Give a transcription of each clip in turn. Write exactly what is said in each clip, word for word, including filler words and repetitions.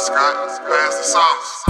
Scott, Scott, pass the sauce.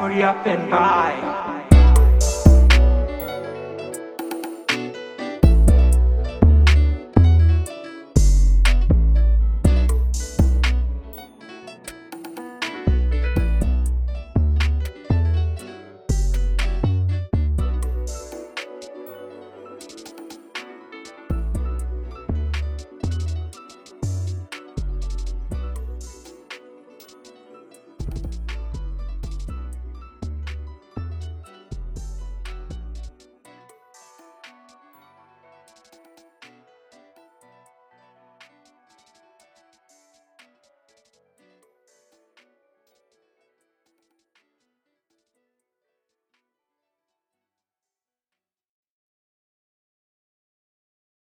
Hurry up and buy.